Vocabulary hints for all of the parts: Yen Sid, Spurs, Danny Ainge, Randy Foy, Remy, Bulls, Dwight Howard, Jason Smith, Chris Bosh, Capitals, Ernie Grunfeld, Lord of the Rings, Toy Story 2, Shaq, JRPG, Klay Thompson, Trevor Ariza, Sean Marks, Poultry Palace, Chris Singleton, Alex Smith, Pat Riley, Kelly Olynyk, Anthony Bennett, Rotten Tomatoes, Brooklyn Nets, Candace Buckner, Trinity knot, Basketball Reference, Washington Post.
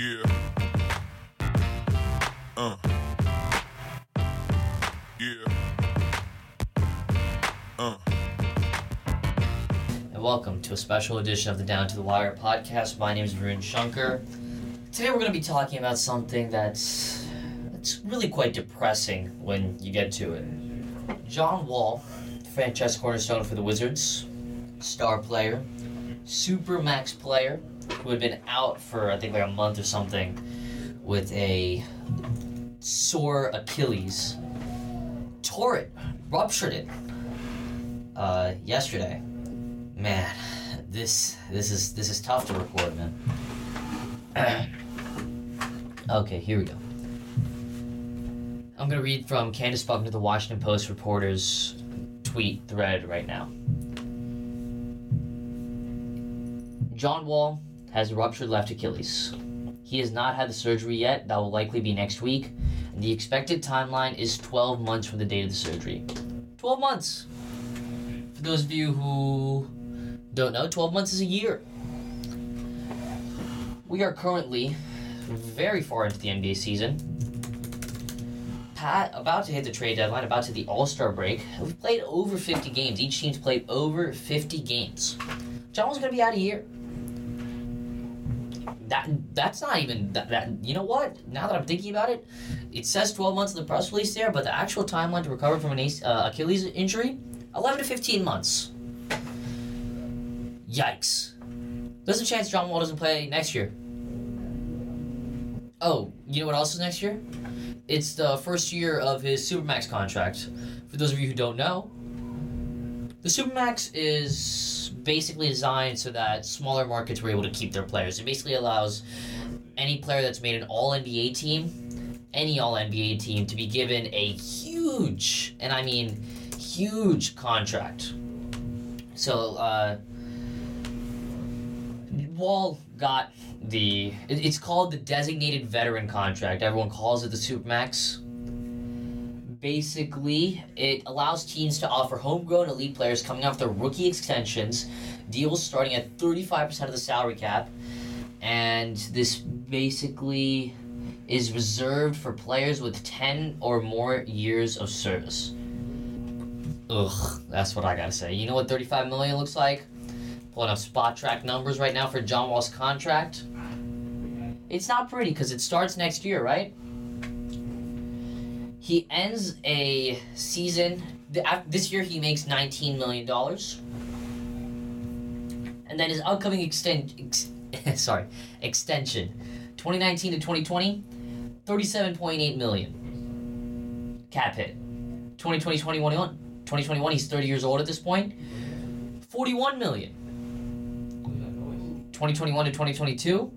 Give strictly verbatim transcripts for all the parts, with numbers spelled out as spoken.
Yeah. Uh. Yeah. Uh. And welcome to a special edition of the Down to the Wire podcast. My name is Rune Chunker. Today we're going to be talking about something that's it's really quite depressing when you get to it. John Wall, franchise cornerstone for the Wizards, star player, supermax player, who had been out for I think like a month or something with a sore Achilles, tore it, ruptured it uh, yesterday. Man, this this is this is tough to record, man. Okay, here we go. I'm gonna read from Candace Buckner, the Washington Post reporter's tweet thread right now. John Wall has a ruptured left Achilles. He has not had the surgery yet. That will likely be next week. The expected timeline is twelve months from the date of the surgery. twelve months! For those of you who don't know, twelve months is a year. We are currently very far into the N B A season. Pat, about to hit the trade deadline, about to the All-Star break. We've played over fifty games. Each team's played over fifty games. John Wall's going to be out a year. That that's not even that, that. You know what? Now that I'm thinking about it, it says twelve months in the press release there, but the actual timeline to recover from an uh, Achilles injury, eleven to fifteen months. Yikes! There's a chance John Wall doesn't play next year. Oh, you know what else is next year? It's the first year of his Supermax contract. For those of you who don't know, the Supermax is basically designed so that smaller markets were able to keep their players. It basically allows any player that's made an all N B A team, any all N B A team, to be given a huge, and I mean huge, contract. So, uh, Wall got the... It's called the Designated Veteran Contract. Everyone calls it the Supermax. Basically, it allows teams to offer homegrown elite players coming off their rookie extensions deals starting at thirty-five percent of the salary cap, and this basically is reserved for players with ten or more years of service. Ugh, that's what I gotta say. You know what thirty-five million looks like? Pulling up Spotrac numbers right now for John Wall's contract. It's not pretty because it starts next year, right? He ends a season, this year he makes nineteen million dollars. And then his upcoming extend, ex, sorry, extension, twenty nineteen to twenty twenty, thirty-seven point eight million dollars cap hit. twenty twenty, twenty-one, twenty twenty-one, he's thirty years old at this point, forty-one million dollars. twenty twenty-one to twenty twenty-two,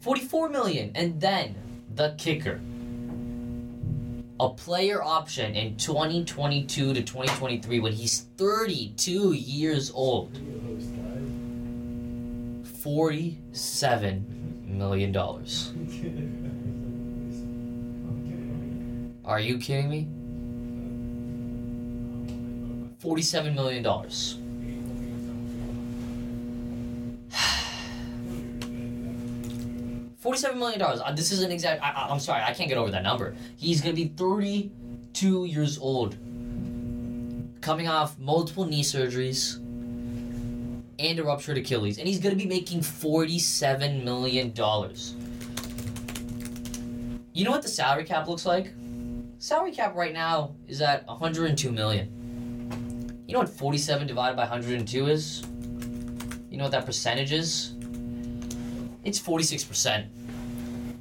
forty-four million dollars. And then the kicker. A player option in twenty twenty-two to twenty twenty-three when he's thirty-two years old. forty-seven million dollars. Are you kidding me? forty-seven million dollars. forty-seven million dollars. This isn't exact. I, I'm sorry. I can't get over that number. He's going to be thirty-two years old. Coming off multiple knee surgeries and a ruptured Achilles. And he's going to be making forty-seven million dollars. You know what the salary cap looks like? Salary cap right now is at one hundred two million dollars. You know what forty-seven divided by one hundred two is? You know what that percentage is? It's forty-six percent.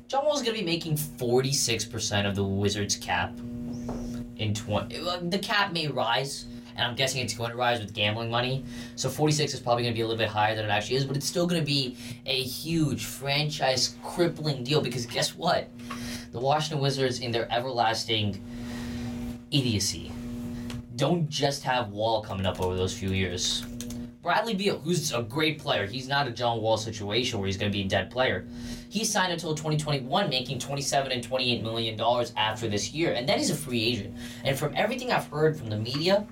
John Wall's going to be making forty-six percent of the Wizards' cap in twenty... The cap may rise, and I'm guessing it's going to rise with gambling money. So forty-six is probably going to be a little bit higher than it actually is, but it's still going to be a huge franchise-crippling deal because guess what? The Washington Wizards, in their everlasting idiocy, don't just have Wall coming up over those few years. Bradley Beal, who's a great player. He's not a John Wall situation where he's going to be a dead player. He signed until twenty twenty-one, making twenty-seven and twenty-eight million dollars after this year, and then he's a free agent. And from everything I've heard from the media,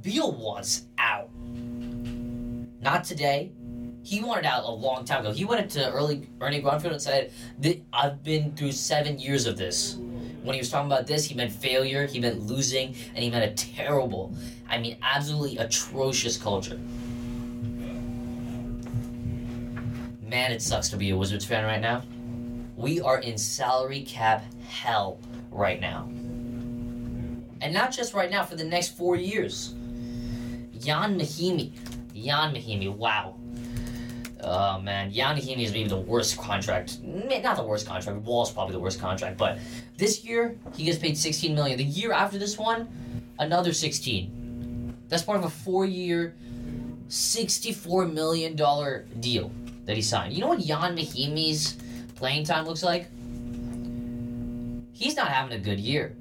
Beal wants out. Not today, He wanted out a long time ago. He went into early Ernie Grunfeld and said, I've been through seven years of this. When he was talking about this, he meant failure, he meant losing, and he meant a terrible, I mean, absolutely atrocious culture. Man, it sucks to be a Wizards fan right now. We are in salary cap hell right now. And not just right now, for the next four years. Ian Mahinmi. Ian Mahinmi, wow. Oh, man. Ian Mahinmi is maybe the worst contract. Not the worst contract. Wall's probably the worst contract. But this year, he gets paid sixteen million dollars. The year after this one, another sixteen. That's part of a four-year, sixty-four million dollars deal that he signed. You know what Ian Mahinmi's playing time looks like? He's not having a good year.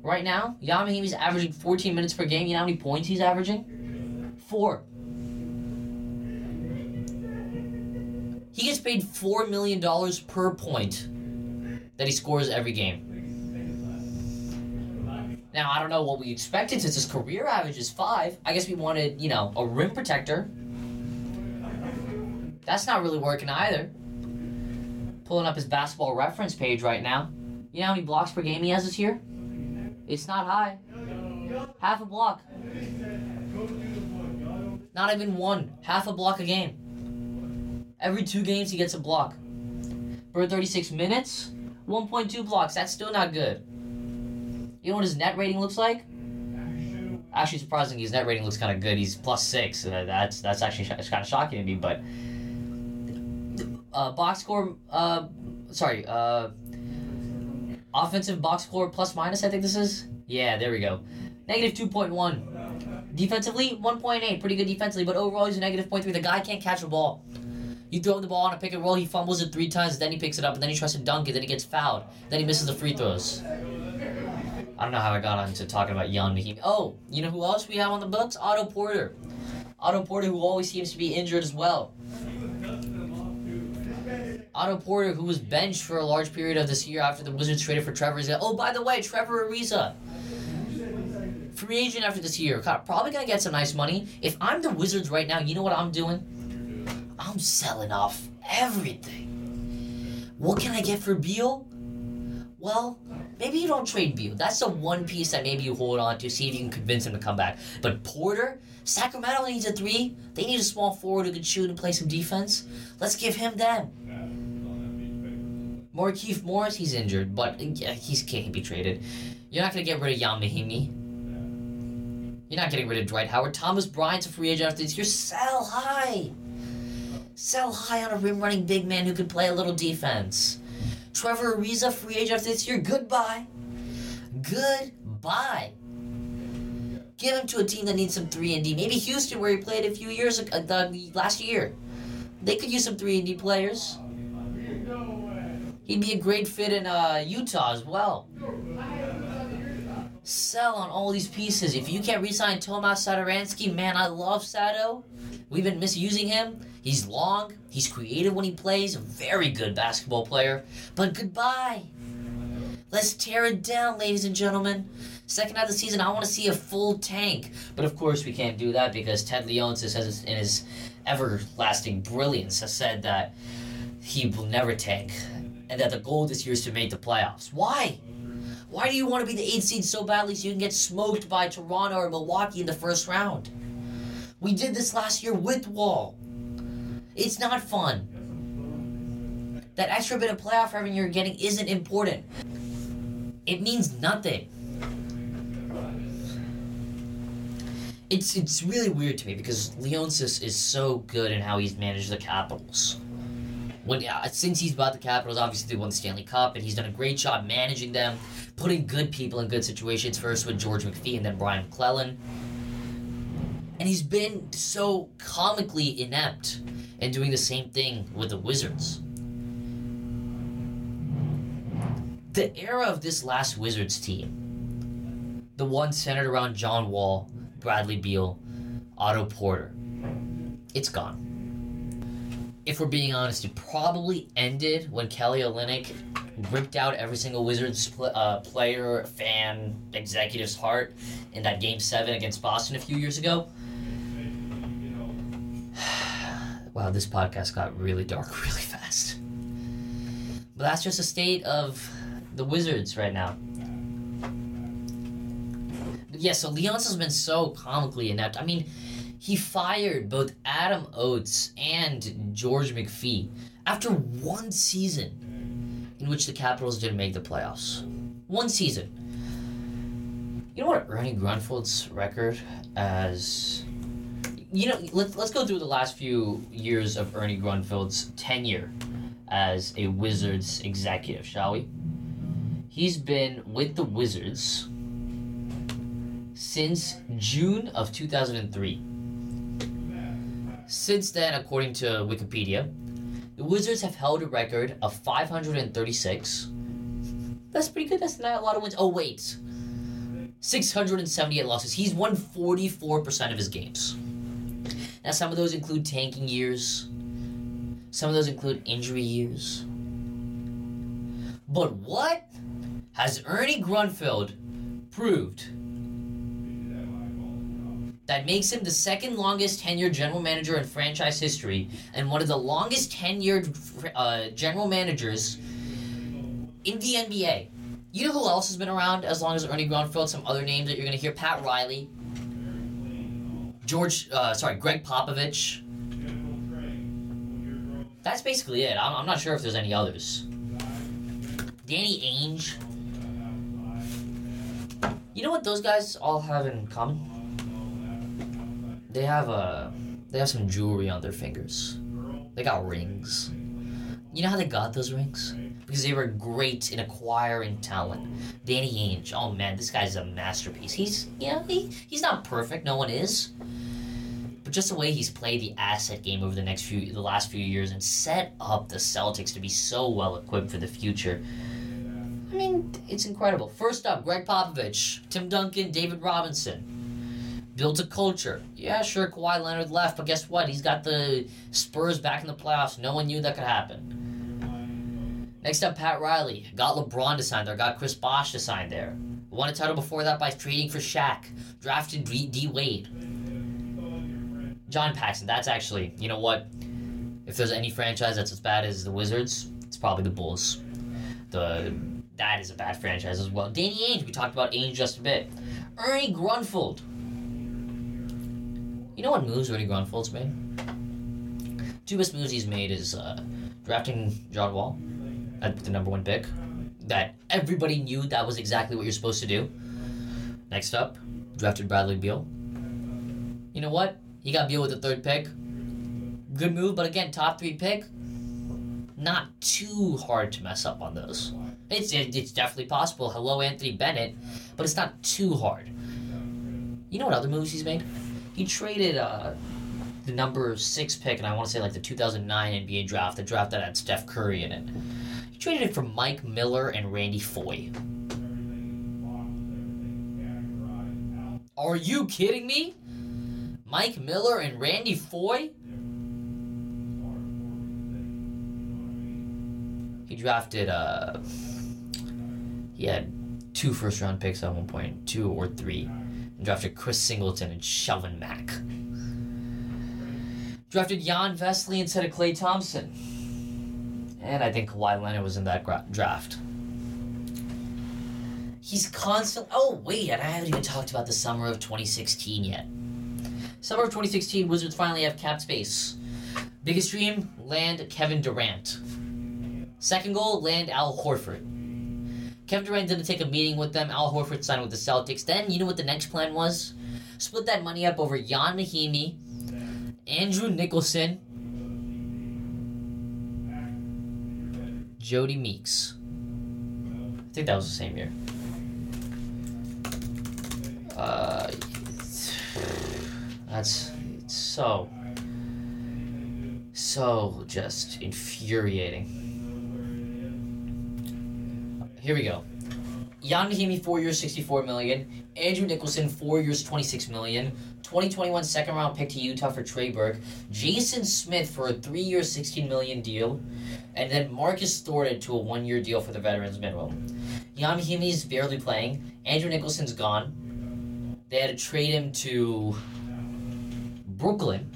Right now, Ian Mahinmi's averaging fourteen minutes per game. You know how many points he's averaging? Four. He gets paid four million dollars per point that he scores every game. Now, I don't know what we expected since his career average is five. I guess we wanted, you know, a rim protector. That's not really working either. Pulling up his basketball reference page right now. You know how many blocks per game he has this year? It's not high. Half a block. Not even one. Half a block a game. Every two games he gets a block. For thirty-six minutes, one point two blocks. That's still not good. You know what his net rating looks like? Actually, surprisingly, his net rating looks kind of good. He's plus six. That's that's actually sh- kind of shocking to me, but... Uh, box score... Uh, sorry, uh... Offensive box score plus minus, I think this is? Yeah, there we go. Negative two point one. Defensively, one point eight. Pretty good defensively, but overall he's a negative zero point three. The guy can't catch a ball. You throw him the ball on a pick and roll, he fumbles it three times, then he picks it up, and then he tries to dunk it, then he gets fouled. Then he misses the free throws. I don't know how I got on to talking about Ian Mahinmi. Oh, you know who else we have on the books? Otto Porter. Otto Porter, who always seems to be injured as well. Otto Porter, who was benched for a large period of this year after the Wizards traded for Trevor Ariza. Oh, by the way, Trevor Ariza. Free agent after this year. God, probably going to get some nice money. If I'm the Wizards right now, you know what I'm doing? I'm selling off everything. What can I get for Beal? Well, maybe you don't trade Beal. That's the one piece that maybe you hold on to, see if you can convince him to come back. But Porter, Sacramento needs a three. They need a small forward who can shoot and play some defense. Let's give him them. Markeith Morris, he's injured, but yeah, he can't be traded. You're not going to get rid of Ian Mahinmi. You're not getting rid of Dwight Howard. Thomas Bryant's a free agent after this year. Sell high. Sell high on a rim-running big man who can play a little defense. Trevor Ariza, free agent after this year. Goodbye. Goodbye. Give him to a team that needs some three and D. Maybe Houston, where he played a few years ago, the last year. They could use some three and D players. He'd be a great fit in uh, Utah as well. Sell on all these pieces. If you can't re-sign Tomas Satoransky, man, I love Sato. We've been misusing him. He's long. He's creative when he plays. A very good basketball player. But goodbye. Let's tear it down, ladies and gentlemen. Second half of the season, I want to see a full tank. But of course we can't do that because Ted Leonsis, has, in his everlasting brilliance, has said that he will never tank. And that the goal this year is to make the playoffs. Why? Why do you want to be the eighth seed so badly so you can get smoked by Toronto or Milwaukee in the first round? We did this last year with Wall. It's not fun. That extra bit of playoff revenue you're getting isn't important. It means nothing. It's it's really weird to me because Leonsis is so good in how he's managed the Capitals. When, uh, since he's bought the Capitals, obviously they won the Stanley Cup, and he's done a great job managing them, putting good people in good situations, first with George McPhee and then Brian McClellan. And he's been so comically inept in doing the same thing with the Wizards. The era of this last Wizards team, the one centered around John Wall, Bradley Beal, Otto Porter, it's gone. If we're being honest, it probably ended when Kelly Olynyk ripped out every single Wizards pl- uh, player, fan, executive's heart in that Game seven against Boston a few years ago. Wow, this podcast got really dark really fast. But that's just the state of the Wizards right now. But yeah, so Leonsis has been so comically inept. I mean, he fired both Adam Oates and George McPhee after one season in which the Capitals didn't make the playoffs. One season. You know what Ernie Grunfeld's record as... You know, let's let's go through the last few years of Ernie Grunfeld's tenure as a Wizards executive, shall we? He's been with the Wizards since June of two thousand three. Since then, according to Wikipedia, the Wizards have held a record of five hundred thirty-six. That's pretty good. That's not a lot of wins. Oh, wait. six hundred seventy-eight losses. He's won forty-four percent of his games. Now, some of those include tanking years. Some of those include injury years. But what has Ernie Grunfeld proved that makes him the second longest tenured general manager in franchise history and one of the longest tenured uh, general managers in the N B A? You know who else has been around as long as Ernie Grunfeld? Some other names that you're going to hear. Pat Riley. George, uh, sorry, Greg Popovich. That's basically it. I'm, I'm not sure if there's any others. Danny Ainge. You know what those guys all have in common? They have a, they have some jewelry on their fingers. They got rings. You know how they got those rings? Because they were great in acquiring talent. Danny Ainge, oh man, this guy's a masterpiece. He's, you know, he, he's not perfect, no one is. But just the way he's played the asset game over the next few, the last few years and set up the Celtics to be so well equipped for the future. I mean, it's incredible. First up, Greg Popovich, Tim Duncan, David Robinson. Built a culture. Yeah, sure, Kawhi Leonard left, but guess what? He's got the Spurs back in the playoffs. No one knew that could happen. Next up, Pat Riley. Got LeBron to sign there. Got Chris Bosh to sign there. Won a title before that by trading for Shaq. Drafted D. D. Wade. John Paxson. That's actually, you know what? If there's any franchise that's as bad as the Wizards, it's probably the Bulls. The That is a bad franchise as well. Danny Ainge. We talked about Ainge just a bit. Ernie Grunfeld. You know what moves Ernie Grunfeld's made? Two best moves he's made is uh, drafting John Wall at the number one pick, that everybody knew that was exactly what you're supposed to do. Next up, drafted Bradley Beal. You know what? He got Beal with the third pick. Good move, but again, top three pick, not too hard to mess up on those. It's it, it's definitely possible. Hello, Anthony Bennett, but it's not too hard. You know what other moves he's made? He traded uh, the number six pick, and I want to say like the two thousand nine N B A draft, the draft that had Steph Curry in it. Traded it for Mike Miller and Randy Foy. Are you kidding me? Mike Miller and Randy Foy? He drafted, uh... he had two first-round picks at one point, two or three. And drafted Chris Singleton and Shelvin Mack. Drafted Jan Vesely instead of Klay Thompson. And I think Kawhi Leonard was in that gra- draft. He's constantly... Oh, wait, and I haven't even talked about the summer of twenty sixteen yet. Summer of twenty sixteen, Wizards finally have cap space. Biggest dream, land Kevin Durant. Second goal, land Al Horford. Kevin Durant didn't take a meeting with them. Al Horford signed with the Celtics. Then, you know what the next plan was? Split that money up over Ian Mahinmi, Andrew Nicholson, Jody Meeks. I think that was the same year. Uh, that's it's so, so just infuriating. Here we go. Ian Mahinmi, four years, sixty-four million. Andrew Nicholson, four years, twenty-six million. twenty twenty-one second round pick to Utah for Trey Burke. Jason Smith for a three-year, sixteen million deal. And then Marcus Thornton to a one-year deal for the veterans minimum. Ian Mahinmi's barely playing. Andrew Nicholson's gone. They had to trade him to Brooklyn,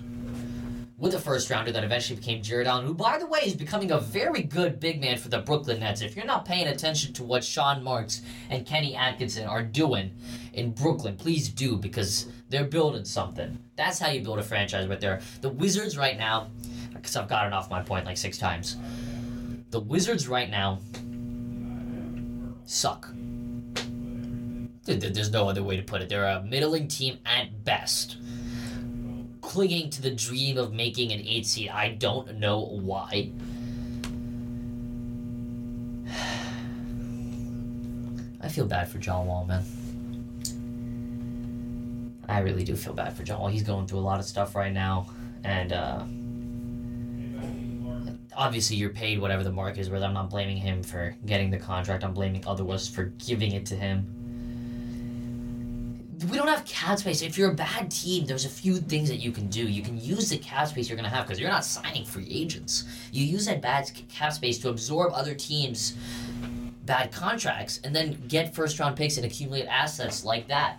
with a first-rounder that eventually became Jared Allen, who, by the way, is becoming a very good big man for the Brooklyn Nets. If you're not paying attention to what Sean Marks and Kenny Atkinson are doing in Brooklyn, please do, because they're building something. That's how you build a franchise right there. The Wizards right now, because I've gotten off my point like six times, the Wizards right now suck. There's no other way to put it. They're a middling team at best, clinging to the dream of making an eight seed. I don't know why. I feel bad for John Wall, man. I really do feel bad for John Wall. He's going through a lot of stuff right now, and uh, obviously you're paid whatever the market is worth. I'm not blaming him for getting the contract. I'm blaming others for giving it to him. We don't have cap space. If you're a bad team, there's a few things that you can do. You can use the cap space you're going to have because you're not signing free agents. You use that bad cap space to absorb other teams' bad contracts and then get first-round picks and accumulate assets like that.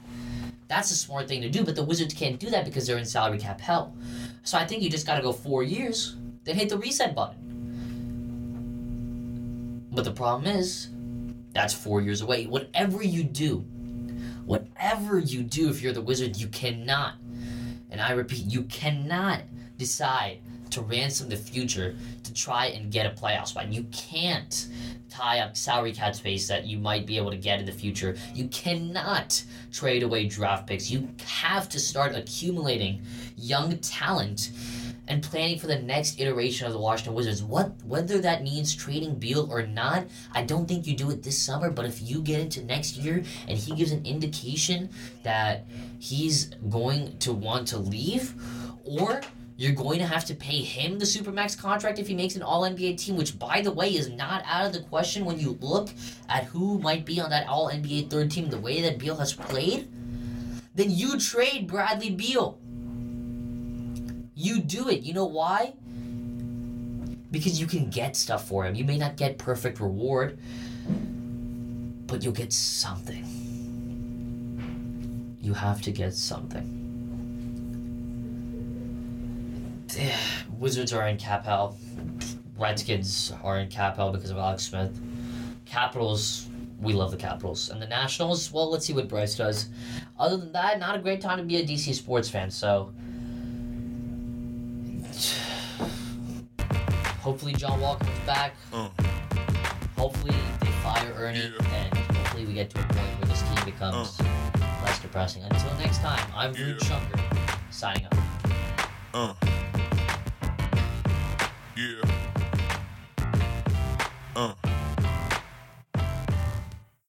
That's a smart thing to do, but the Wizards can't do that because they're in salary cap hell. So I think you just got to go four years, then hit the reset button. But the problem is, that's four years away. Whatever you do, Whatever you do, if you're the Wizard, you cannot, and I repeat, you cannot decide to ransom the future to try and get a playoff spot. You can't tie up salary cap space that you might be able to get in the future. You cannot trade away draft picks. You have to start accumulating young talent and planning for the next iteration of the Washington Wizards. What, whether that means trading Beal or not, I don't think you do it this summer, but if you get into next year and he gives an indication that he's going to want to leave, or you're going to have to pay him the Supermax contract if he makes an All N B A team, which, by the way, is not out of the question when you look at who might be on that All N B A third team, the way that Beal has played, then you trade Bradley Beal. You do it. You know why? Because you can get stuff for him. You may not get perfect reward, but you'll get something. You have to get something. Wizards are in cap hell. Redskins are in cap hell because of Alex Smith. Capitals, we love the Capitals. And the Nationals, well, let's see what Bryce does. Other than that, not a great time to be a D C sports fan, so hopefully John Wall comes back. Oh. Hopefully they fire Ernie, yeah. And hopefully we get to a point where this team becomes oh. less depressing. Until next time, I'm Rune yeah. Chunker, signing up. Oh.